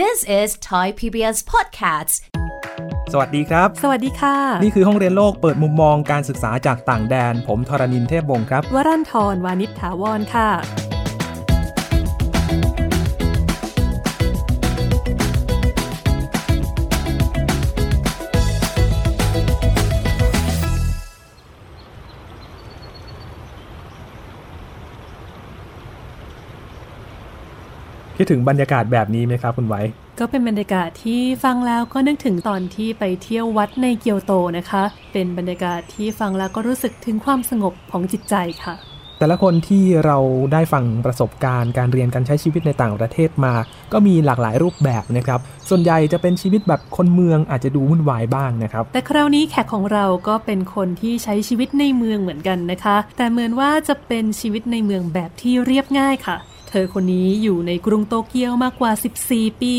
This is Thai PBS Podcasts. สวัสดีครับสวัสดีค่ะนี่คือห้องเรียนโลกเปิดมุมมองการศึกษาจากต่างแดนผมธรณินทร์เทพวงศ์ครับวรันธรวานิชถาวรค่ะคิดถึงบรรยากาศแบบนี้ไหมครับคุณไว้ก็เป็นบรรยากาศที่ฟังแล้วก็นึกถึงตอนที่ไปเที่ยววัดในเกียวโตนะคะเป็นบรรยากาศที่ฟังแล้วก็รู้สึกถึงความสงบของจิตใจค่ะแต่ละคนที่เราได้ฟังประสบการณ์การเรียนการใช้ชีวิตในต่างประเทศมาก็มีหลากหลายรูปแบบนะครับส่วนใหญ่จะเป็นชีวิตแบบคนเมืองอาจจะดูวุ่นวายบ้างนะครับแต่คราวนี้แขกของเราก็เป็นคนที่ใช้ชีวิตในเมืองเหมือนกันนะคะแต่เหมือนว่าจะเป็นชีวิตในเมืองแบบที่เรียบง่ายค่ะเธอคนนี้อยู่ในกรุงโตเกียวมากกว่า14ปี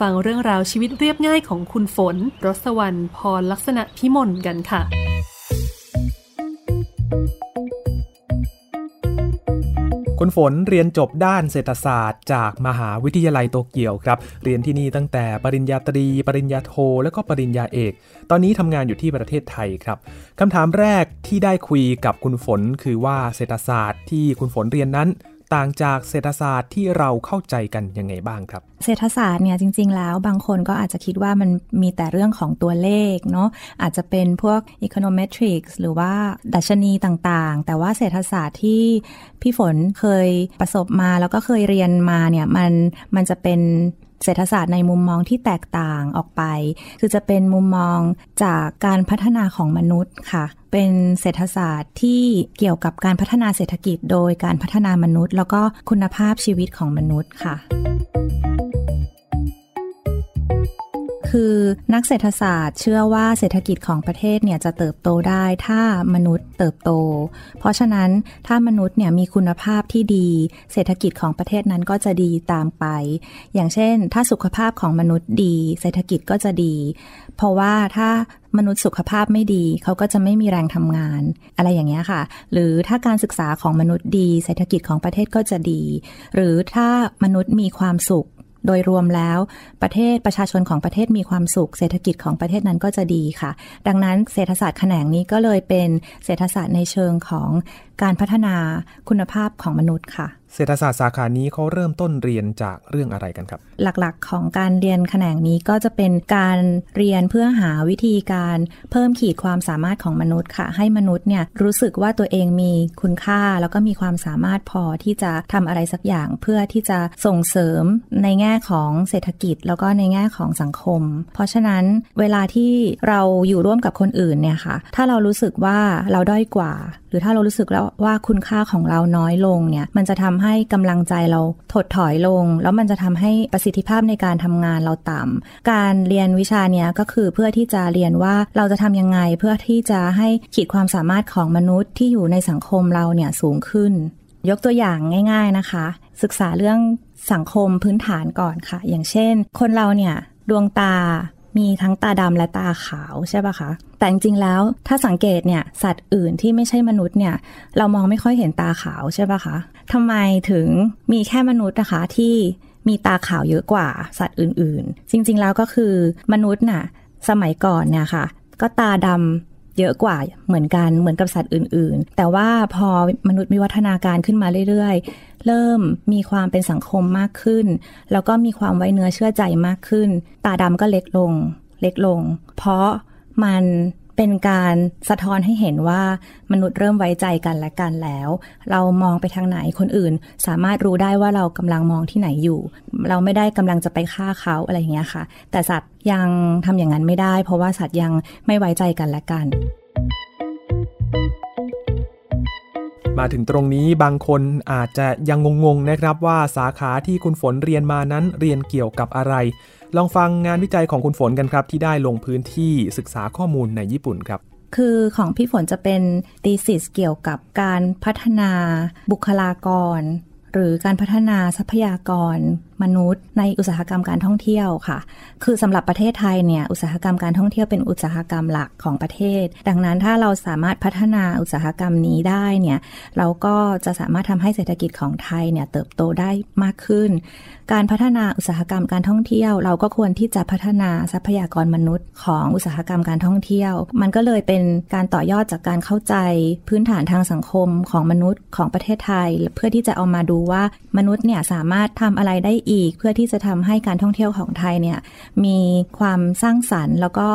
ฟังเรื่องราวชีวิตเรียบง่ายของคุณฝนรสวรรณพรลักษณะพิมลกันค่ะคุณฝนเรียนจบด้านเศรษฐศาสตร์จากมหาวิทยาลัยโตเกียวครับเรียนที่นี่ตั้งแต่ปริญญาตรีปริญญาโทแล้วก็ปริญญาเอกตอนนี้ทำงานอยู่ที่ประเทศไทยครับคำถามแรกที่ได้คุยกับคุณฝนคือว่าเศรษฐศาสตร์ที่คุณฝนเรียนนั้นต่างจากเศรษฐศาสตร์ที่เราเข้าใจกันยังไงบ้างครับเศรษฐศาสตร์เนี่ยจริงๆแล้วบางคนก็อาจจะคิดว่ามันมีแต่เรื่องของตัวเลขเนาะอาจจะเป็นพวก Econometrics หรือว่าดัชนีต่างๆแต่ว่าเศรษฐศาสตร์ที่พี่ฝนเคยประสบมาแล้วก็เคยเรียนมาเนี่ยมันจะเป็นเศรษฐศาสตร์ในมุมมองที่แตกต่างออกไปคือจะเป็นมุมมองจากการพัฒนาของมนุษย์ค่ะเป็นเศรษฐศาสตร์ที่เกี่ยวกับการพัฒนาเศรษฐกิจโดยการพัฒนามนุษย์แล้วก็คุณภาพชีวิตของมนุษย์ค่ะคือนักเศรษฐศาสตร์เชื่อว่าเศรษฐกิจของประเทศเนี่ยจะเติบโตได้ถ้ามนุษย์เติบโตเพราะฉะนั้นถ้ามนุษย์เนี่ยมีคุณภาพที่ดีเศรษฐกิจของประเทศนั้นก็จะดีตามไปอย่างเช่นถ้าสุขภาพของมนุษย์ดีเศรษฐกิจก็จะดีเพราะว่าถ้ามนุษย์สุขภาพไม่ดีเขาก็จะไม่มีแรงทำงานอะไรอย่างเงี้ยค่ะหรือถ้าการศึกษาของมนุษย์ดีเศรษฐกิจของประเทศก็จะดีหรือถ้ามนุษย์มีความสุขโดยรวมแล้วประเทศประชาชนของประเทศมีความสุขเศรษฐกิจของประเทศนั้นก็จะดีค่ะดังนั้นเศรษฐศาสตร์แขนงนี้ก็เลยเป็นเศรษฐศาสตร์ในเชิงของการพัฒนาคุณภาพของมนุษย์ค่ะเศรษฐศาสตร์สาขานี้เขาเริ่มต้นเรียนจากเรื่องอะไรกันครับหลักๆของการเรียนแขนงนี้ก็จะเป็นการเรียนเพื่อหาวิธีการเพิ่มขีดความสามารถของมนุษย์ค่ะให้มนุษย์เนี่ยรู้สึกว่าตัวเองมีคุณค่าแล้วก็มีความสามารถพอที่จะทำอะไรสักอย่างเพื่อที่จะส่งเสริมในแง่ของเศรษฐกิจแล้วก็ในแง่ของสังคมเพราะฉะนั้นเวลาที่เราอยู่ร่วมกับคนอื่นเนี่ยค่ะถ้าเรารู้สึกว่าเราด้อยกว่าหรือถ้าเรารู้สึกแล้วว่าคุณค่าของเราน้อยลงเนี่ยมันจะทำให้กำลังใจเราถดถอยลงแล้วมันจะทำให้ประสิทธิภาพในการทำงานเราต่ำการเรียนวิชาเนี้ยก็คือเพื่อที่จะเรียนว่าเราจะทำยังไงเพื่อที่จะให้ขีดความสามารถของมนุษย์ที่อยู่ในสังคมเราเนี่ยสูงขึ้นยกตัวอย่างง่ายๆนะคะศึกษาเรื่องสังคมพื้นฐานก่อนค่ะอย่างเช่นคนเราเนี่ยดวงตามีทั้งตาดำและตาขาวใช่ป่ะคะแต่จริงๆแล้วถ้าสังเกตเนี่ยสัตว์อื่นที่ไม่ใช่มนุษย์เนี่ยเรามองไม่ค่อยเห็นตาขาวใช่ป่ะคะทำไมถึงมีแค่มนุษย์นะคะที่มีตาขาวเยอะกว่าสัตว์อื่นๆจริงๆแล้วก็คือมนุษย์น่ะสมัยก่อนเนี่ยค่ะก็ตาดำเยอะกว่าเหมือนกันเหมือนกับสัตว์อื่นๆแต่ว่าพอมนุษย์มีวัฒนาการขึ้นมาเรื่อยๆเริ่มมีความเป็นสังคมมากขึ้นแล้วก็มีความไว้เนื้อเชื่อใจมากขึ้นตาดำก็เล็กลงเพราะมันเป็นการสะท้อนให้เห็นว่ามนุษย์เริ่มไว้ใจกันและกันแล้วเรามองไปทางไหนคนอื่นสามารถรู้ได้ว่าเรากำลังมองที่ไหนอยู่เราไม่ได้กำลังจะไปฆ่าเขาอะไรอย่างเงี้ยค่ะแต่สัตว์ยังทำอย่างนั้นไม่ได้เพราะว่าสัตว์ยังไม่ไว้ใจกันและกันมาถึงตรงนี้บางคนอาจจะยังงงๆนะครับว่าสาขาที่คุณฝนเรียนมานั้นเรียนเกี่ยวกับอะไรลองฟังงานวิจัยของคุณฝนกันครับที่ได้ลงพื้นที่ศึกษาข้อมูลในญี่ปุ่นครับคือของพี่ฝนจะเป็น thesis เกี่ยวกับการพัฒนาบุคลากร หรือการพัฒนาทรัพยากรมนุษย์ในอุตสาหกรรมการท่องเที่ยวค่ะคือสำหรับประเทศไทยเนี่ยอุตสาหกรรมการท่องเที่ยวเป็นอุตสาหกรรมหลักของประเทศดังนั้นถ้าเราสามารถพัฒนาอุตสาหกรรมนี้ได้เนี่ยเราก็จะสามารถทำให้เศรษฐกิจของไทยเนี่ยเติบโตได้มากขึ้นการพัฒนาอุตสาหกรรมการท่องเที่ยวเราก็ควรที่จะพัฒนาทรัพยากรมนุษย์ของอุตสาหกรรมการท่องเที่ยวมันก็เลยเป็นการต่อยอดจากการเข้าใจพื้นฐานทางสังคมของมนุษย์ของประเทศไทยเพื่อที่จะเอามาดูว่ามนุษย์เนี่ยสามารถทำอะไรได้อีกเพื่อที่จะทำให้การท่องเที่ยวของไทยเนี่ยมีความสร้างสรรค์แล้วก็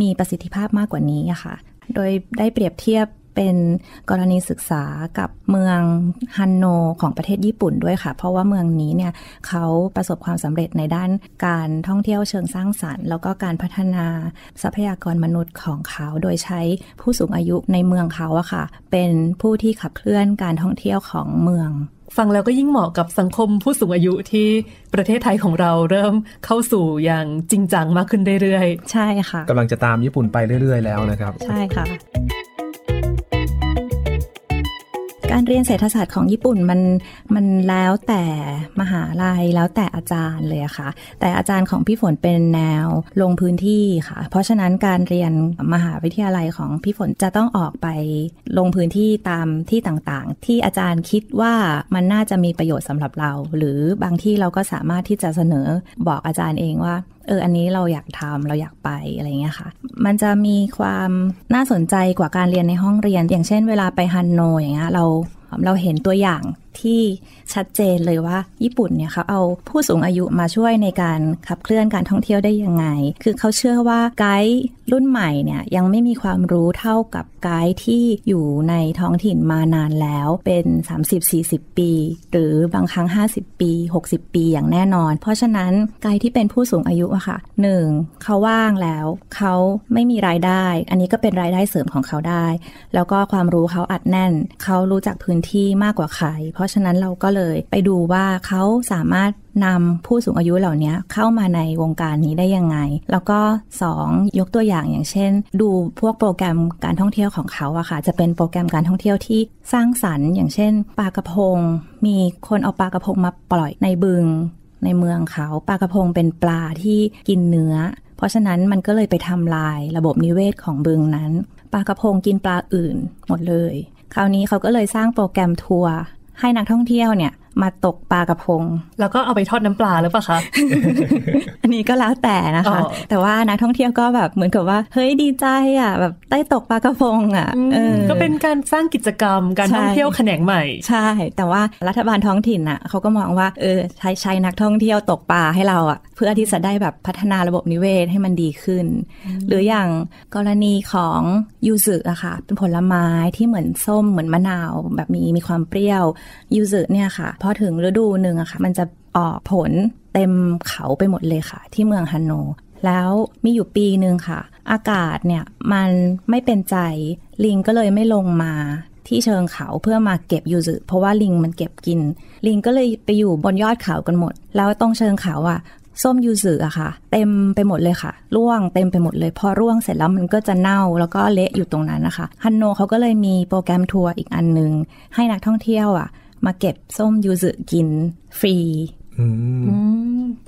มีประสิทธิภาพมากกว่านี้ค่ะโดยได้เปรียบเทียบเป็นกรณีศึกษากับเมืองฮันโนของประเทศญี่ปุ่นด้วยค่ะเพราะว่าเมืองนี้เนี่ยเขาประสบความสำเร็จในด้านการท่องเที่ยวเชิงสร้างสรรค์แล้วก็การพัฒนาทรัพยากรมนุษย์ของเขาโดยใช้ผู้สูงอายุในเมืองเขาอะค่ะเป็นผู้ที่ขับเคลื่อนการท่องเที่ยวของเมืองฟังแล้วก็ยิ่งเหมาะกับสังคมผู้สูงอายุที่ประเทศไทยของเราเริ่มเข้าสู่อย่างจริงจังมากขึ้นเรื่อยๆใช่ค่ะกำลังจะตามญี่ปุ่นไปเรื่อยๆแล้วนะครับใช่ค่ะการเรียนเศรษฐศาสตร์ของญี่ปุ่นมันแล้วแต่มหาลัยแล้วแต่อาจารย์เลยค่ะแต่อาจารย์ของพี่ฝนเป็นแนวลงพื้นที่ค่ะเพราะฉะนั้นการเรียนมหาวิทยาลัยของพี่ฝนจะต้องออกไปลงพื้นที่ตามที่ต่างๆที่อาจารย์คิดว่ามันน่าจะมีประโยชน์สำหรับเราหรือบางที่เราก็สามารถที่จะเสนอบอกอาจารย์เองว่าอันนี้เราอยากทำเราอยากไปอะไรเงี้ยค่ะมันจะมีความน่าสนใจกว่าการเรียนในห้องเรียนอย่างเช่นเวลาไปฮันโนอย่างเงี้ยเราเห็นตัวอย่างที่ชัดเจนเลยว่าญี่ปุ่นเนี่ยเขาเอาผู้สูงอายุมาช่วยในการขับเคลื่อนการท่องเที่ยวได้ยังไงคือเขาเชื่อว่าไกด์รุ่นใหม่เนี่ยยังไม่มีความรู้เท่ากับไกด์ที่อยู่ในท้องถิ่นมานานแล้วเป็น 30-40 ปีหรือบางครั้ง50ปี60ปีอย่างแน่นอนเพราะฉะนั้นไกด์ที่เป็นผู้สูงอายุอะค่ะ 1. เขาว่างแล้วเขาไม่มีรายได้อันนี้ก็เป็นรายได้เสริมของเขาได้แล้วก็ความรู้เขาอัดแน่นเขารู้จักพื้นที่มากกว่าใครเพราะฉะนั้นเราก็เลยไปดูว่าเขาสามารถนำผู้สูงอายุเหล่านี้เข้ามาในวงการนี้ได้ยังไงแล้วก็2ยกตัวอย่างอย่างเช่นดูพวกโปรแกรมการท่องเที่ยวของเขาอะค่ะจะเป็นโปรแกรมการท่องเที่ยวที่สร้างสรรค์อย่างเช่นปลากระพงมีคนเอาปลากระพงมาปล่อยในบึงในเมืองเขาปลากระพงเป็นปลาที่กินเนื้อเพราะฉะนั้นมันก็เลยไปทำลายระบบนิเวศของบึงนั้นปลากระพงกินปลาอื่นหมดเลยคราวนี้เขาก็เลยสร้างโปรแกรมทัวร์ให้นักท่องเที่ยวเนี่ยมาตกปลากระพงแล้วก็เอาไปทอดน้ำปลาหรือเปล่าคะ อันนี้ก็แล้วแต่นะคะแต่ว่านักท่องเที่ยวก็แบบเหมือนกับว่าเฮ้ยดีใจอ่ะแบบได้ตกปลากระพงอ่ะก็เป็นการสร้างกิจกรรมการท่องเที่ยวแขนงใหม่ใช่แต่ว่ารัฐบาลท้องถิ่นอ่ะเขาก็มองว่าใช้นักท่องเที่ยวตกปลาให้เราอ่ะเพื่อที่จะได้แบบพัฒนาระบบนิเวศให้มันดีขึ้นหรืออย่างกรณีของยูสึอะค่ะเป็นผลไม้ที่เหมือนส้มเหมือนมะนาวแบบมีความเปรี้ยวยูสึเนี่ยค่ะพอถึงฤดูหนึ่งอะค่ะมันจะออกผลเต็มเขาไปหมดเลยค่ะที่เมืองฮันโนแล้วมีอยู่ปีหนึ่งค่ะอากาศเนี่ยมันไม่เป็นใจลิงก็เลยไม่ลงมาที่เชิงเขาเพื่อมาเก็บยูสึเพราะว่าลิงมันเก็บกินลิงก็เลยไปอยู่บนยอดเขากันหมดแล้วตรงเชิงเขาอะส้มยูสึอะค่ะเต็มไปหมดเลยค่ะร่วงเต็มไปหมดเลยพอร่วงเสร็จแล้วมันก็จะเน่าแล้วก็เละอยู่ตรงนั้นนะคะฮันโนเขาก็เลยมีโปรแกรมทัวร์อีกอันนึงให้นักท่องเที่ยวอะมาเก็บส้มยูสึกินฟรี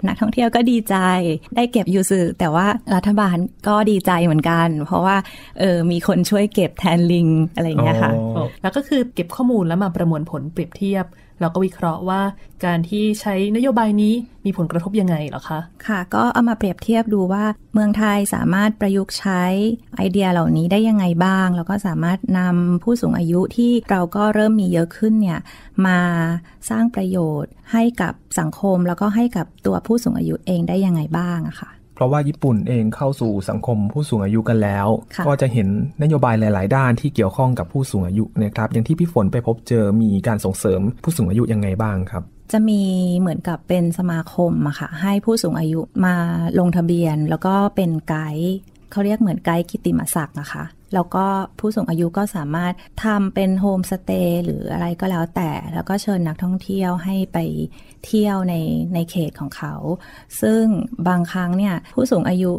นักท่องเที่ยวก็ดีใจได้เก็บยูสึแต่ว่ารัฐบาลก็ดีใจเหมือนกันเพราะว่ามีคนช่วยเก็บแทนลิงอะไรอย่างเงี้ยค่ะแล้วก็คือเก็บข้อมูลแล้วมาประมวลผลเปรียบเทียบเราก็วิเคราะห์ว่าการที่ใช้นโยบายนี้มีผลกระทบยังไงเหรอคะค่ะก็เอามาเปรียบเทียบดูว่าเมืองไทยสามารถประยุกต์ใช้ไอเดียเหล่านี้ได้ยังไงบ้างแล้วก็สามารถนำผู้สูงอายุที่เราก็เริ่มมีเยอะขึ้นเนี่ยมาสร้างประโยชน์ให้กับสังคมแล้วก็ให้กับตัวผู้สูงอายุเองได้ยังไงบ้างอะค่ะเพราะว่าญี่ปุ่นเองเข้าสู่สังคมผู้สูงอายุกันแล้วก็จะเห็นนโยบายหลายๆด้านที่เกี่ยวข้องกับผู้สูงอายุนะครับอย่างที่พี่ฝนไปพบเจอมีการส่งเสริมผู้สูงอายุยังไงบ้างครับจะมีเหมือนกับเป็นสมาคมอะค่ะให้ผู้สูงอายุมาลงทะเบียนแล้วก็เป็นไกด์เขาเรียกเหมือนไกด์กิตติมศักดิ์นะคะแล้วก็ผู้สูงอายุก็สามารถทำเป็นโฮมสเตย์หรืออะไรก็แล้วแต่แล้วก็เชิญนักท่องเที่ยวให้ไปเที่ยวในเขตของเขาซึ่งบางครั้งเนี่ยผู้สูงอายุ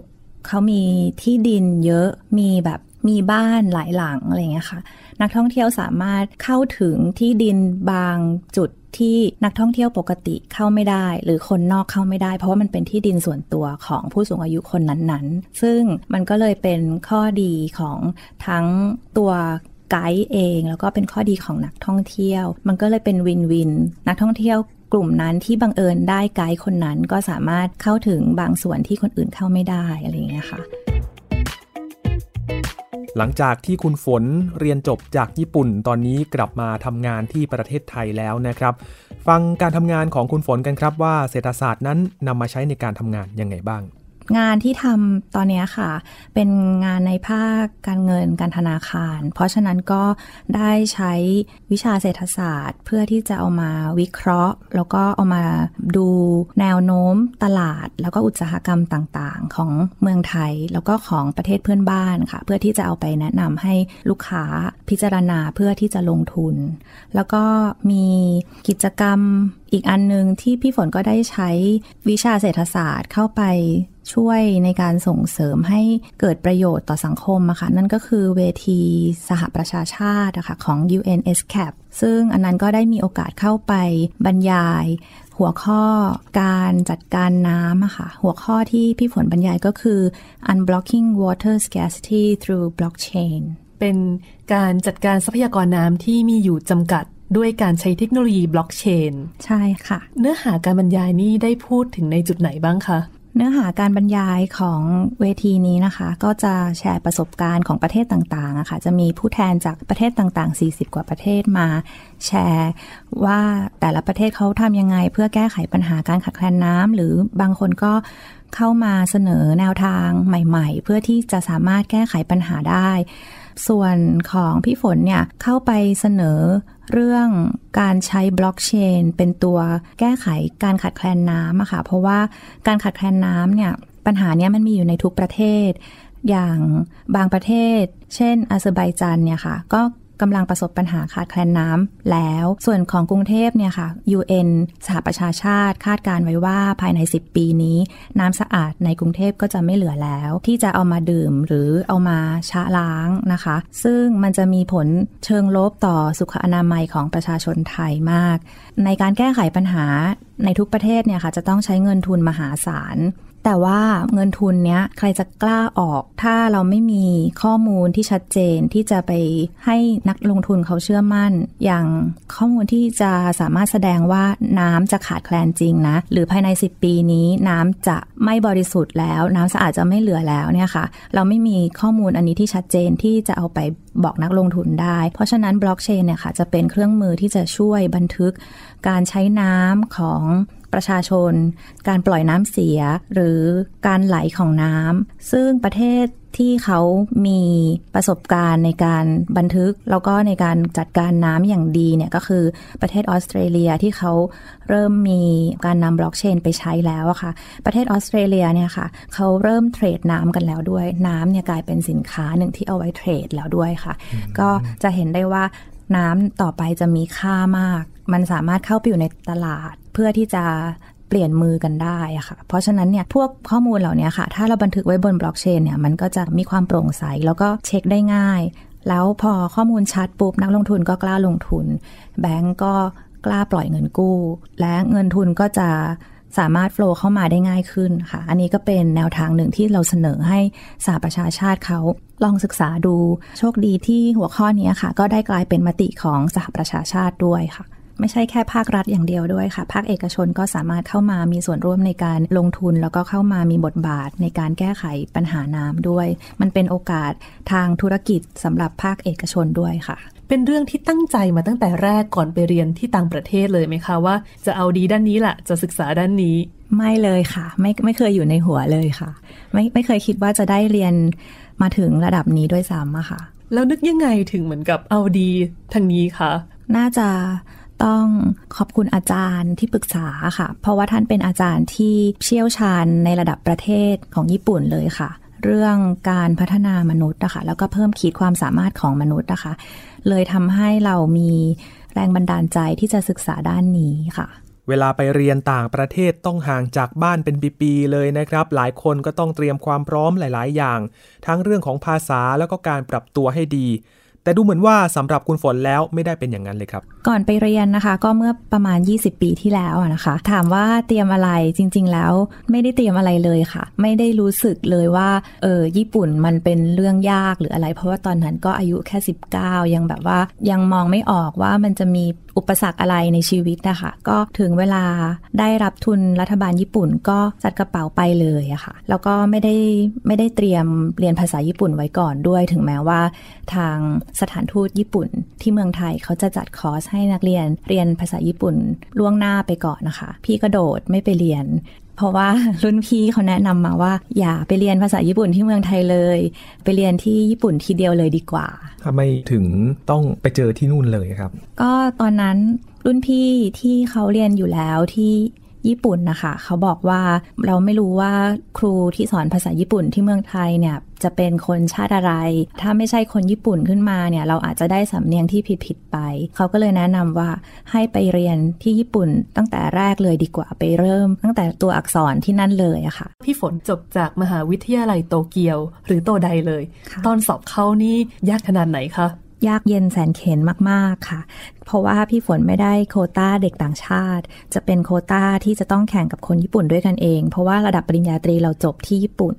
เขามีที่ดินเยอะมีบ้านหลายหลังอะไรอย่างเงี้ยค่ะนักท่องเที่ยวสามารถเข้าถึงที่ดินบางจุด ที่นักท่องเที่ยวปกติเข้าไม่ได้หรือคนนอกเข้าไม่ได้เพราะว่ามันเป็นที่ดินส่วนตัวของผู้สูงอายุคนนั้นๆซึ่งมันก็เลยเป็นข้อดีของทั้งตัวไกด์เองแล้วก็เป็นข้อดีของนักท่องเที่ยวมันก็เลยเป็นวินวินนักท่องเที่ยวกลุ่มนั้นที่บังเอิญได้ไกด์คนนั้นก็สามารถเข้าถึงบางส่วนที่คนอื่นเข้าไม่ได้อะไรอย่างเงี้ยค่ะหลังจากที่คุณฝนเรียนจบจากญี่ปุ่นตอนนี้กลับมาทำงานที่ประเทศไทยแล้วนะครับฟังการทำงานของคุณฝนกันครับว่าเศรษฐศาสตร์นั้นนำมาใช้ในการทำงานยังไงบ้างงานที่ทำตอนนี้ค่ะเป็นงานในภาคการเงินการธนาคารเพราะฉะนั้นก็ได้ใช้วิชาเศรษฐศาสตร์เพื่อที่จะเอามาวิเคราะห์แล้วก็เอามาดูแนวโน้มตลาดแล้วก็อุตสาหกรรมต่างๆของเมืองไทยแล้วก็ของประเทศเพื่อนบ้านค่ะเพื่อที่จะเอาไปแนะนำให้ลูกค้าพิจารณาเพื่อที่จะลงทุนแล้วก็มีกิจกรรมอีกอันนึงที่พี่ฝนก็ได้ใช้วิชาเศรษฐศาสตร์เข้าไปช่วยในการส่งเสริมให้เกิดประโยชน์ต่อสังคมอะค่ะนั่นก็คือเวทีสหประชาชาติอะค่ะของ UNESCAP ซึ่งอันนั้นก็ได้มีโอกาสเข้าไปบรรยายหัวข้อการจัดการน้ำอะค่ะหัวข้อที่พี่ฝนบรรยายก็คือ unblocking water scarcity through blockchain เป็นการจัดการทรัพยากรน้ำที่มีอยู่จำกัดด้วยการใช้เทคโนโลยีบล็อกเชนใช่ค่ะเนื้อหาการบรรยายนี้ได้พูดถึงในจุดไหนบ้างคะเนื้อหาการบรรยายของเวทีนี้นะคะก็จะแชร์ประสบการณ์ของประเทศต่างๆอะค่ะจะมีผู้แทนจากประเทศต่างๆ40กว่าประเทศมาแชร์ว่าแต่ละประเทศเขาทำยังไงเพื่อแก้ไขปัญหาการขาดแคลนน้ำหรือบางคนก็เข้ามาเสนอแนวทางใหม่ๆเพื่อที่จะสามารถแก้ไขปัญหาได้ส่วนของพี่ฝนเนี่ยเข้าไปเสนอเรื่องการใช้บล็อกเชนเป็นตัวแก้ไขการขาดแคลนน้ำอะค่ะเพราะว่าการขาดแคลนน้ำเนี่ยปัญหาเนี้ยมันมีอยู่ในทุกประเทศอย่างบางประเทศเช่นอาเซอร์ไบจานเนี่ยค่ะก็กำลังประสบปัญหาขาดแคลนน้ำแล้วส่วนของกรุงเทพเนี่ยค่ะ UN สหประชาชาติคาดการไว้ว่าภายใน10ปีนี้น้ำสะอาดในกรุงเทพก็จะไม่เหลือแล้วที่จะเอามาดื่มหรือเอามาชะล้างนะคะซึ่งมันจะมีผลเชิงลบต่อสุขอนามัยของประชาชนไทยมากในการแก้ไขปัญหาในทุกประเทศเนี่ยค่ะจะต้องใช้เงินทุนมหาศาลแต่ว่าเงินทุนเนี้ยใครจะกล้าออกถ้าเราไม่มีข้อมูลที่ชัดเจนที่จะไปให้นักลงทุนเขาเชื่อมั่นอย่างข้อมูลที่จะสามารถแสดงว่าน้ำจะขาดแคลนจริงนะหรือภายใน10ปีนี้น้ำจะไม่บริสุทธิ์แล้วน้ำสะอาดจะไม่เหลือแล้วเนี่ยค่ะเราไม่มีข้อมูลอันนี้ที่ชัดเจนที่จะเอาไปบอกนักลงทุนได้เพราะฉะนั้นบล็อกเชนเนี่ยค่ะจะเป็นเครื่องมือที่จะช่วยบันทึกการใช้น้ำของประชาชนการปล่อยน้ำเสียหรือการไหลของน้ำซึ่งประเทศที่เขามีประสบการณ์ในการบันทึกแล้วก็ในการจัดการน้ำอย่างดีเนี่ยก็คือประเทศออสเตรเลียที่เขาเริ่มมีการนำบล็อกเชนไปใช้แล้วอะค่ะประเทศออสเตรเลียเนี่ยค่ะเขาเริ่มเทรดน้ำกันแล้วด้วยน้ำเนี่ยกลายเป็นสินค้าหนึ่งที่เอาไว้เทรดแล้วด้วยค่ะก็จะเห็นได้ว่าน้ำต่อไปจะมีค่ามากมันสามารถเข้าไปอยู่ในตลาดเพื่อที่จะเปลี่ยนมือกันได้อะค่ะเพราะฉะนั้นเนี่ยพวกข้อมูลเหล่านี้ค่ะถ้าเราบันทึกไว้บนบล็อกเชนเนี่ยมันก็จะมีความโปร่งใสแล้วก็เช็คได้ง่ายแล้วพอข้อมูลชัดปุ๊บนักลงทุนก็กล้าลงทุนแบงก์ก็กล้าปล่อยเงินกู้และเงินทุนก็จะสามารถโฟลว์เข้ามาได้ง่ายขึ้นค่ะอันนี้ก็เป็นแนวทางหนึ่งที่เราเสนอให้สหประชาชาติเขาลองศึกษาดูโชคดีที่หัวข้อนี้ค่ะก็ได้กลายเป็นมติของสหประชาชาติด้วยค่ะไม่ใช่แค่ภาครัฐอย่างเดียวด้วยค่ะภาคเอกชนก็สามารถเข้ามามีส่วนร่วมในการลงทุนแล้วก็เข้ามามีบทบาทในการแก้ไขปัญหาน้ำด้วยมันเป็นโอกาสทางธุรกิจสำหรับภาคเอกชนด้วยค่ะเป็นเรื่องที่ตั้งใจมาตั้งแต่แรกก่อนไปเรียนที่ต่างประเทศเลยไหมคะว่าจะเอาดีด้านนี้ล่ะจะศึกษาด้านนี้ไม่เลยค่ะไม่เคยอยู่ในหัวเลยค่ะไม่เคยคิดว่าจะได้เรียนมาถึงระดับนี้ด้วยซ้ำอะค่ะแล้วนึกยังไงถึงเหมือนกับเอาดีทางนี้คะน่าจะต้องขอบคุณอาจารย์ที่ปรึกษาค่ะเพราะว่าท่านเป็นอาจารย์ที่เชี่ยวชาญในระดับประเทศของญี่ปุ่นเลยค่ะเรื่องการพัฒนามนุษย์นะคะแล้วก็เพิ่มขีดความสามารถของมนุษย์นะคะเลยทำให้เรามีแรงบันดาลใจที่จะศึกษาด้านนี้ค่ะเวลาไปเรียนต่างประเทศต้องห่างจากบ้านเป็นปีๆเลยนะครับหลายคนก็ต้องเตรียมความพร้อมหลายๆอย่างทั้งเรื่องของภาษาแล้วก็การปรับตัวให้ดี แต่ดูเหมือนว่าสำหรับคุณฝนแล้วไม่ได้เป็นอย่างนั้นเลยครับก่อนไปเรียนนะคะก็เมื่อประมาณ20ปีที่แล้วนะคะถามว่าเตรียมอะไรจริงๆแล้วไม่ได้เตรียมอะไรเลยค่ะไม่ได้รู้สึกเลยว่าญี่ปุ่นมันเป็นเรื่องยากหรืออะไรเพราะว่าตอนนั้นก็อายุแค่19ยังแบบว่ายังมองไม่ออกว่ามันจะมีอุปสรรคอะไรในชีวิตนะคะก็ถึงเวลาได้รับทุนรัฐบาลญี่ปุ่นก็จัดกระเป๋าไปเลยอะค่ะแล้วก็ไม่ได้เตรียมเรียนภาษาญี่ปุ่นไว้ก่อนด้วยถึงแม้ว่าทางสถานทูตญี่ปุ่นที่เมืองไทยเขาจะจัดคอร์สให้นักเรียนเรียนภาษาญี่ปุ่นล่วงหน้าไปก่อนนะคะพี่กระโดดไม่ไปเรียนเพราะว่ารุ่นพี่เขาแนะนำมาว่าอย่าไปเรียนภาษาญี่ปุ่นที่เมืองไทยเลยไปเรียนที่ญี่ปุ่นทีเดียวเลยดีกว่าทำไมถึงต้องไปเจอที่นู่นเลยครับก็ตอนนั้นรุ่นพี่ที่เขาเรียนอยู่แล้วที่ญี่ปุ่นนะคะเขาบอกว่าเราไม่รู้ว่าครูที่สอนภาษาญี่ปุ่นที่เมืองไทยเนี่ยจะเป็นคนชาติอะไรถ้าไม่ใช่คนญี่ปุ่นขึ้นมาเนี่ยเราอาจจะได้สำเนียงที่ผิดไปเขาก็เลยแนะนำว่าให้ไปเรียนที่ญี่ปุ่นตั้งแต่แรกเลยดีกว่าไปเริ่มตั้งแต่ตัวอักษรที่นั่นเลยอะค่ะพี่ฝนจบจากมหาวิทยาลัยโตเกียวหรือโตไดเลยตอนสอบเข้านี่ยากขนาดไหนคะยากเย็นแสนเข็ญมากๆค่ะเพราะว่าพี่ฝนไม่ได้โควต้าเด็กต่างชาติจะเป็นโควต้าที่จะต้องแข่งกับคนญี่ปุ่นด้วยกันเองเพราะว่าระดับปริญญาตรีเราจบที่ญี่ปุ่น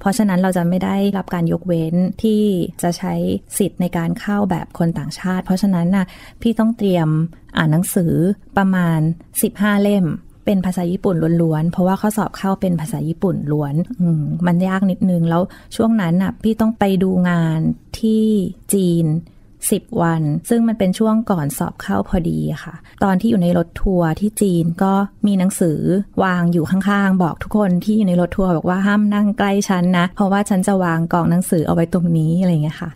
เพราะฉะนั้นเราจะไม่ได้รับการยกเว้นที่จะใช้สิทธิ์ในการเข้าแบบคนต่างชาติเพราะฉะนั้นน่ะพี่ต้องเตรียมอ่านหนังสือประมาณ15เล่มเป็นภาษาญี่ปุ่นล้วนๆเพราะว่าข้อสอบเข้าเป็นภาษาญี่ปุ่นล้วนมันยากนิดนึงแล้วช่วงนั้นน่ะพี่ต้องไปดูงานที่จีน10วันซึ่งมันเป็นช่วงก่อนสอบเข้าพอดีค่ะตอนที่อยู่ในรถทัวร์ที่จีนก็มีหนังสือวางอยู่ข้างๆบอกทุกคนที่อยู่ในรถทัวร์บอกว่าห้ามนั่งใกล้ฉันนะเพราะว่าฉันจะวางกล่องหนังสือเอาไว้ตรงนี้อะไรอย่างเงี้ยค่ะ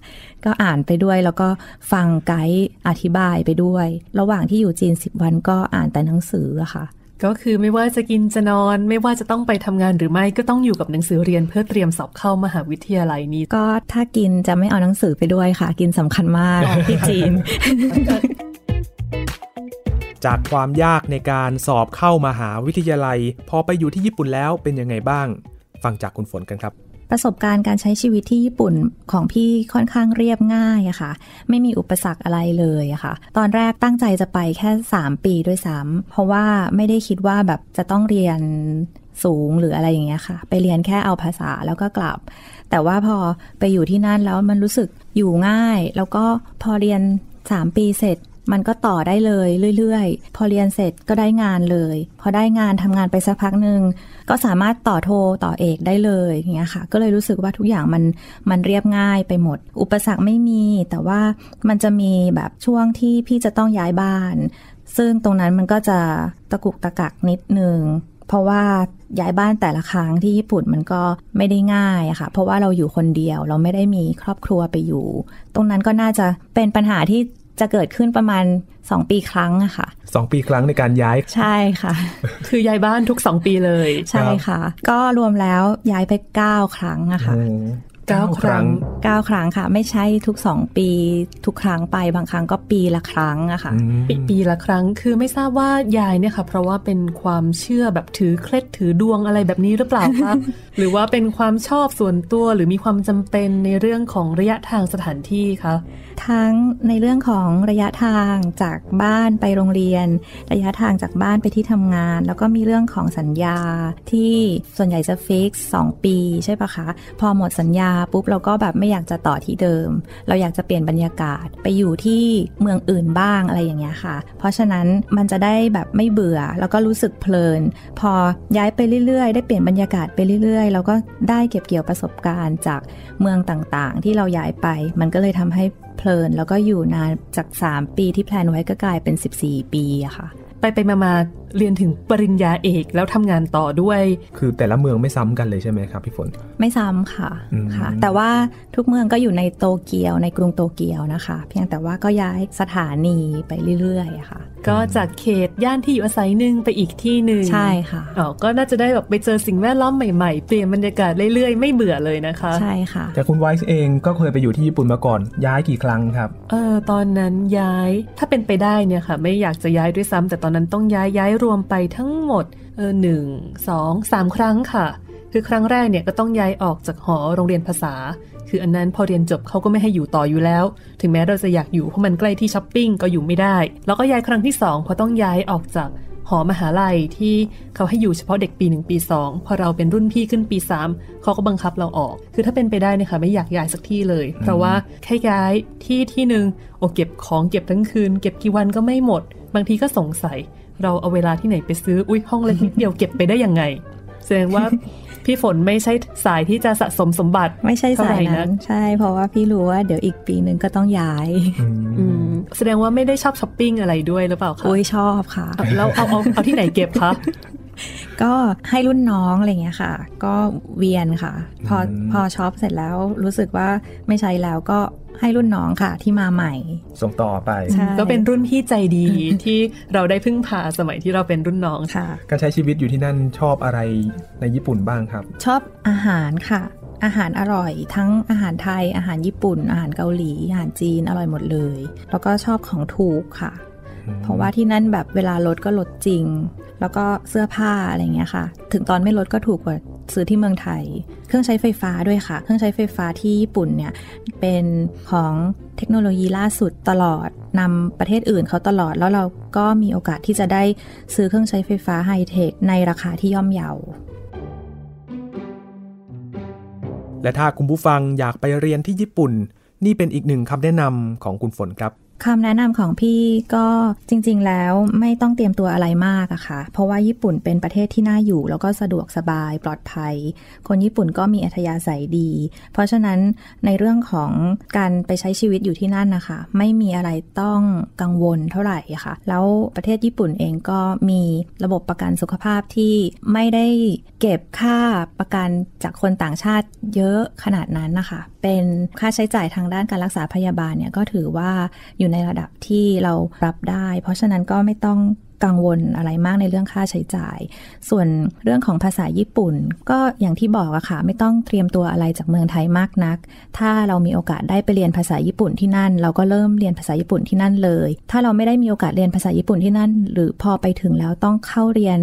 ก็อ่านไปด้วยแล้วก็ฟังไกด์อธิบายไปด้วยระหว่างที่อยู่จีน10วันก็อ่านแต่หนังสือค่ะก็คือไม่ว่าจะกินจะนอนไม่ว่าจะต้องไปทำงานหรือไม่ก็ต้องอยู่กับหนังสือเรียนเพื่อเตรียมสอบเข้ามหาวิทยาลัยนี้ก็ถ้ากินจะไม่เอาหนังสือไปด้วยค่ะกินสำคัญมากที่จีน จากความยากในการสอบเข้ามหาวิทยาลัยพอไปอยู่ที่ญี่ปุ่นแล้วเป็นยังไงบ้างฟังจากคุณฝนกันครับประสบการณ์การใช้ชีวิตที่ญี่ปุ่นของพี่ค่อนข้างเรียบง่ายอะค่ะไม่มีอุปสรรคอะไรเลยอะค่ะตอนแรกตั้งใจจะไปแค่3ปีด้วยซ้ำเพราะว่าไม่ได้คิดว่าแบบจะต้องเรียนสูงหรืออะไรอย่างเงี้ยค่ะไปเรียนแค่เอาภาษาแล้วก็กลับแต่ว่าพอไปอยู่ที่นั่นแล้วมันรู้สึกอยู่ง่ายแล้วก็พอเรียน3ปีเสร็จมันก็ต่อได้เลยเรื่อยๆพอเรียนเสร็จก็ได้งานเลยพอได้งานทำงานไปสักพักนึงก็สามารถต่อโทต่อเอกได้เลยอย่างเงี้ยค่ะก็เลยรู้สึกว่าทุกอย่างมันเรียบง่ายไปหมดอุปสรรคไม่มีแต่ว่ามันจะมีแบบช่วงที่พี่จะต้องย้ายบ้านซึ่งตรงนั้นมันก็จะตะกุกตะกักนิดนึงเพราะว่าย้ายบ้านแต่ละครั้งที่ญี่ปุ่นมันก็ไม่ได้ง่ายอะค่ะเพราะว่าเราอยู่คนเดียวเราไม่ได้มีครอบครัวไปอยู่ตรงนั้นก็น่าจะเป็นปัญหาที่จะเกิดขึ้นประมาณ2ปีครั้งอะค่ะ2ปีครั้งในการย้ายใช่ค่ะ คือย้ายบ้านทุก2ปีเลย ใช่ค่ะก็รวมแล้วย้ายไป9ครั้งอะค่ะ9 ครั้งค่ะไม่ใช่ทุก2ปีทุกครั้งไปบางครั้งก็ปีละครั้งอะค่ะปีละครั้งคือไม่ทราบว่ายายเนี่ยค่ะเพราะว่าเป็นความเชื่อแบบถือเคล็ดถือดวงอะไรแบบนี้หรือเปล่าคะหรือว่าเป็นความชอบส่วนตัวหรือมีความจำเป็นในเรื่องของระยะทางสถานที่คะทั้งในเรื่องของระยะทางจากบ้านไปโรงเรียนระยะทางจากบ้านไปที่ทำงานแล้วก็มีเรื่องของสัญญาที่ส่วนใหญ่จะฟิก2ปีใช่ปะคะพอหมดสัญญาปุ๊บเราก็แบบไม่อยากจะต่อที่เดิมเราอยากจะเปลี่ยนบรรยากาศไปอยู่ที่เมืองอื่นบ้างอะไรอย่างเงี้ยค่ะเพราะฉะนั้นมันจะได้แบบไม่เบื่อแล้วก็รู้สึกเพลินพอย้ายไปเรื่อยๆได้เปลี่ยนบรรยากาศไปเรื่อยๆเราก็ได้เก็บเกี่ยวประสบการณ์จากเมืองต่างๆที่เราย้ายไปมันก็เลยทำให้เพลินแล้วก็อยู่นานจาก3ปีที่แพลนไว้ก็กลายเป็น14ปีอะค่ะไปมาเรียนถึงปริญญาเอกแล้วทำงานต่อด้วยคือแต่ละเมืองไม่ซ้ำกันเลยใช่ไหมครับพี่ฝนไม่ซ้ำค่ะค่ะแต่ว่าทุกเมืองก็อยู่ในโตเกียวในกรุงโตเกียวนะคะเพียงแต่ว่าก็ย้ายสถานีไปเรื่อยๆค่ะก็จากเขตย่านที่อยู่อาศัยนึงไปอีกที่นึงใช่ค่ะอ๋อก็น่าจะได้แบบไปเจอสิ่งแวดล้อมใหม่ๆเปลี่ยนบรรยากาศเรื่อยๆไม่เบื่อเลยนะคะใช่ค่ะแต่คุณไวซ์เองก็เคยไปอยู่ที่ญี่ปุ่นมาก่อนย้ายกี่ครั้งครับตอนนั้นย้ายถ้าเป็นไปได้เนี่ยค่ะไม่อยากจะย้ายด้วยซ้ำแต่ตอนนั้นต้องย้ายรวมไปทั้งหมด1 2 3 ครั้งค่ะ คือครั้งแรกเนี่ยก็ต้องย้ายออกจากหอโรงเรียนภาษาคืออันนั้นพอเรียนจบเขาก็ไม่ให้อยู่ต่ออยู่แล้วถึงแม้เราจะอยากอยู่เพราะมันใกล้ที่ช้อปปิ้งก็อยู่ไม่ได้แล้วก็ย้ายครั้งที่2พอต้องย้ายออกจากหอมหาลัยที่เขาให้อยู่เฉพาะเด็กปี1ปี2พอเราเป็นรุ่นพี่ขึ้นปี3เขาก็บังคับเราออกคือถ้าเป็นไปได้นะคะไม่อยากย้ายสักที่เลยเพราะว่าแค่ย้ายที่นึงโอ้เก็บของเก็บทั้งคืนเก็บกี่วันก็ไม่หมดบางทีก็สงสัยเราเอาเวลาที่ไหนไปซื้ออุ๊ยห้องเล็กนิดเดียวเก็บไปได้ยังไงแสดงว่าพี่ฝนไม่ใช่สายที่จะสะสมสมบัติไม่ใช่สายนั้นใช่เพราะว่าพี่รู้ว่าเดี๋ยวอีกปีนึงก็ต้องย้ายแสดงว่าไม่ได้ชอบช้อปปิ้งอะไรด้วยหรือเปล่าคะโอ้ยชอบค่ะแล้วเอาที่ไหนเก็บคะ ก็ให้รุ่นน้องอะไรเงี้ยค่ะก็เวียนค่ะพอช็อปเสร็จแล้วรู้สึกว่าไม่ใช่แล้วก็ให้รุ่นน้องค่ะที่มาใหม่ส่งต่อไปก็เป็นรุ่นพี่ใจดี ที่เราได้พึ่งพาสมัยที่เราเป็นรุ่นน้องค่ะการใช้ชีวิตอยู่ที่นั่นชอบอะไรในญี่ปุ่นบ้างครับชอบอาหารค่ะอาหารอร่อยทั้งอาหารไทยอาหารญี่ปุ่นอาหารเกาหลีอาหารจีนอร่อยหมดเลยแล้วก็ชอบของถูกค่ะเพราะว่าที่นั่นแบบเวลาลดก็ลดจริงแล้วก็เสื้อผ้าอะไรเงี้ยค่ะถึงตอนไม่ลดก็ถูกกว่าซื้อที่เมืองไทยเครื่องใช้ไฟฟ้าด้วยค่ะเครื่องใช้ไฟฟ้าที่ญี่ปุ่นเนี่ยเป็นของเทคโนโลยีล่าสุดตลอดนำประเทศอื่นเขาตลอดแล้วเราก็มีโอกาสที่จะได้ซื้อเครื่องใช้ไฟฟ้าไฮเทคในราคาที่ย่อมเยาและถ้าคุณผู้ฟังอยากไปเรียนที่ญี่ปุ่นนี่เป็นอีกหนึ่งคำแนะนำของคุณฝนครับคำแนะนำของพี่ก็จริงๆแล้วไม่ต้องเตรียมตัวอะไรมากอะค่ะเพราะว่าญี่ปุ่นเป็นประเทศที่น่าอยู่แล้วก็สะดวกสบายปลอดภัยคนญี่ปุ่นก็มีอัธยาศัยดีเพราะฉะนั้นในเรื่องของการไปใช้ชีวิตอยู่ที่นั่นนะคะไม่มีอะไรต้องกังวลเท่าไหร่ค่ะแล้วประเทศญี่ปุ่นเองก็มีระบบประกันสุขภาพที่ไม่ได้เก็บค่าประกันจากคนต่างชาติเยอะขนาดนั้นนะคะเป็นค่าใช้จ่ายทางด้านการรักษาพยาบาลเนี่ยก็ถือว่าอยู่ในระดับที่เรารับได้เพราะฉะนั้นก็ไม่ต้องกังวลอะไรมากในเรื่องค่าใช้จ่ายส่วนเรื่องของภาษาญี่ปุ่นก็อย่างที่บอกอะค่ะไม่ต้องเตรียมตัวอะไรจากเมืองไทยมากนักถ้าเรามีโอกาสได้ไปเรียนภาษาญี่ปุ่นที่นั่นเราก็เริ่มเรียนภาษาญี่ปุ่นที่นั่นเลยถ้าเราไม่ได้มีโอกาสเรียนภาษาญี่ปุ่นที่นั่นหรือพอไปถึงแล้วต้องเข้าเรียน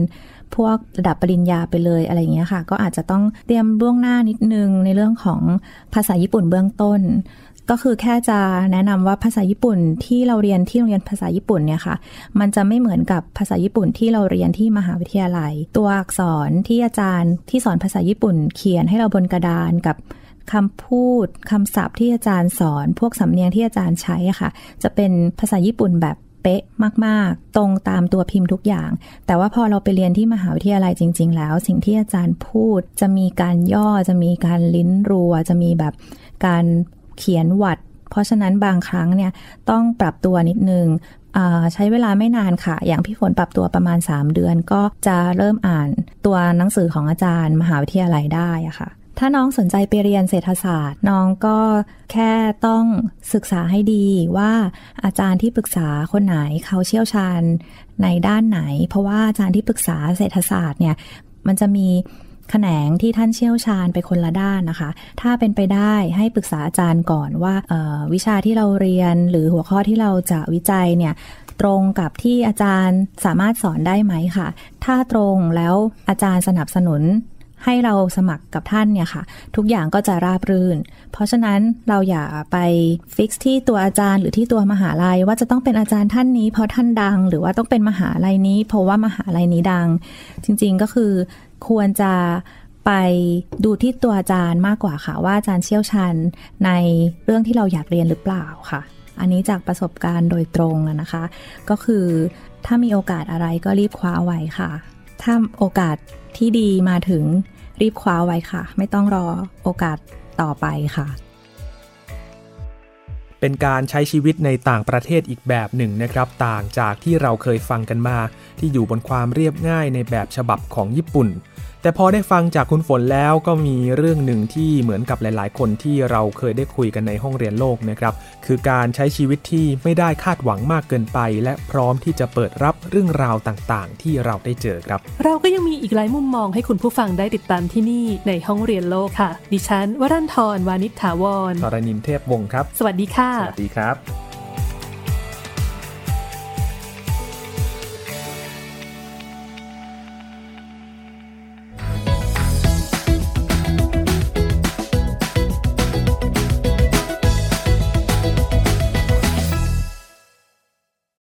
พวกระดับปริญญาไปเลยอะไรอย่างเงี้ยค่ะก็อาจจะต้องเตรียมล่วงหน้านิดนึงในเรื่องของภาษาญี่ปุ่นเบื้องต้นก็คือแค่จะแนะนำว่าภาษาญี่ปุ่นที่เราเรียนที่โรงเรียนภาษาญี่ปุ่นเนี่ยค่ะมันจะไม่เหมือนกับภาษาญี่ปุ่นที่เราเรียนที่มหาวิทยาลัยตัวอักษรที่อาจารย์ที่สอนภาษาญี่ปุ่นเขียนให้เราบนกระดานกับคำพูดคำศัพท์ที่อาจารย์สอนพวกสำเนียงที่อาจารย์ใช้ค่ะจะเป็นภาษาญี่ปุ่นแบบเป๊ะมากๆตรงตามตัวพิมพ์ทุกอย่างแต่ว่าพอเราไปเรียนที่มหาวิทยาลัยจริงๆแล้วสิ่งที่อาจารย์พูดจะมีการย่อจะมีการลิ้นรัวจะมีแบบการเขียนวรรคเพราะฉะนั้นบางครั้งเนี่ยต้องปรับตัวนิดนึงใช้เวลาไม่นานค่ะอย่างพี่ฝนปรับตัวประมาณ3เดือนก็จะเริ่มอ่านตัวหนังสือของอาจารย์มหาวิทยาลัยได้อะค่ะถ้าน้องสนใจไปเรียนเศรษฐศาสตร์น้องก็แค่ต้องศึกษาให้ดีว่าอาจารย์ที่ปรึกษาคนไหนเขาเชี่ยวชาญในด้านไหนเพราะว่าอาจารย์ที่ปรึกษาเศรษฐศาสตร์เนี่ยมันจะมีแขนงที่ท่านเชี่ยวชาญไปคนละด้านนะคะถ้าเป็นไปได้ให้ปรึกษาอาจารย์ก่อนว่าวิชาที่เราเรียนหรือหัวข้อที่เราจะวิจัยเนี่ยตรงกับที่อาจารย์สามารถสอนได้ไหมค่ะถ้าตรงแล้วอาจารย์สนับสนุนให้เราสมัครกับท่านเนี่ยค่ะทุกอย่างก็จะราบรื่นเพราะฉะนั้นเราอย่าไปฟิกซ์ที่ตัวอาจารย์หรือที่ตัวมหาลัยว่าจะต้องเป็นอาจารย์ท่านนี้เพราะท่านดังหรือว่าต้องเป็นมหาลัยนี้เพราะว่ามหาลัยนี้ดังจริงๆก็คือควรจะไปดูที่ตัวอาจารย์มากกว่าค่ะว่าอาจารย์เชี่ยวชาญในเรื่องที่เราอยากเรียนหรือเปล่าค่ะอันนี้จากประสบการณ์โดยตรงนะคะก็คือถ้ามีโอกาสอะไรก็รีบคว้าไว้ค่ะถ้าโอกาสที่ดีมาถึงรีบคว้าไว้ค่ะไม่ต้องรอโอกาสต่อไปค่ะเป็นการใช้ชีวิตในต่างประเทศอีกแบบหนึ่งนะครับต่างจากที่เราเคยฟังกันมาที่อยู่บนความเรียบง่ายในแบบฉบับของญี่ปุ่นแต่พอได้ฟังจากคุณฝนแล้วก็มีเรื่องหนึ่งที่เหมือนกับหลายๆคนที่เราเคยได้คุยกันในห้องเรียนโลกนะครับคือการใช้ชีวิตที่ไม่ได้คาดหวังมากเกินไปและพร้อมที่จะเปิดรับเรื่องราวต่างๆที่เราได้เจอครับเราก็ยังมีอีกหลายมุมมองให้คุณผู้ฟังได้ติดตามที่นี่ในห้องเรียนโลกค่ะดิฉันวรันธรวานิชถาวรธรณินเทพวงศ์ครับสวัสดีค่ะสวัสดีครับ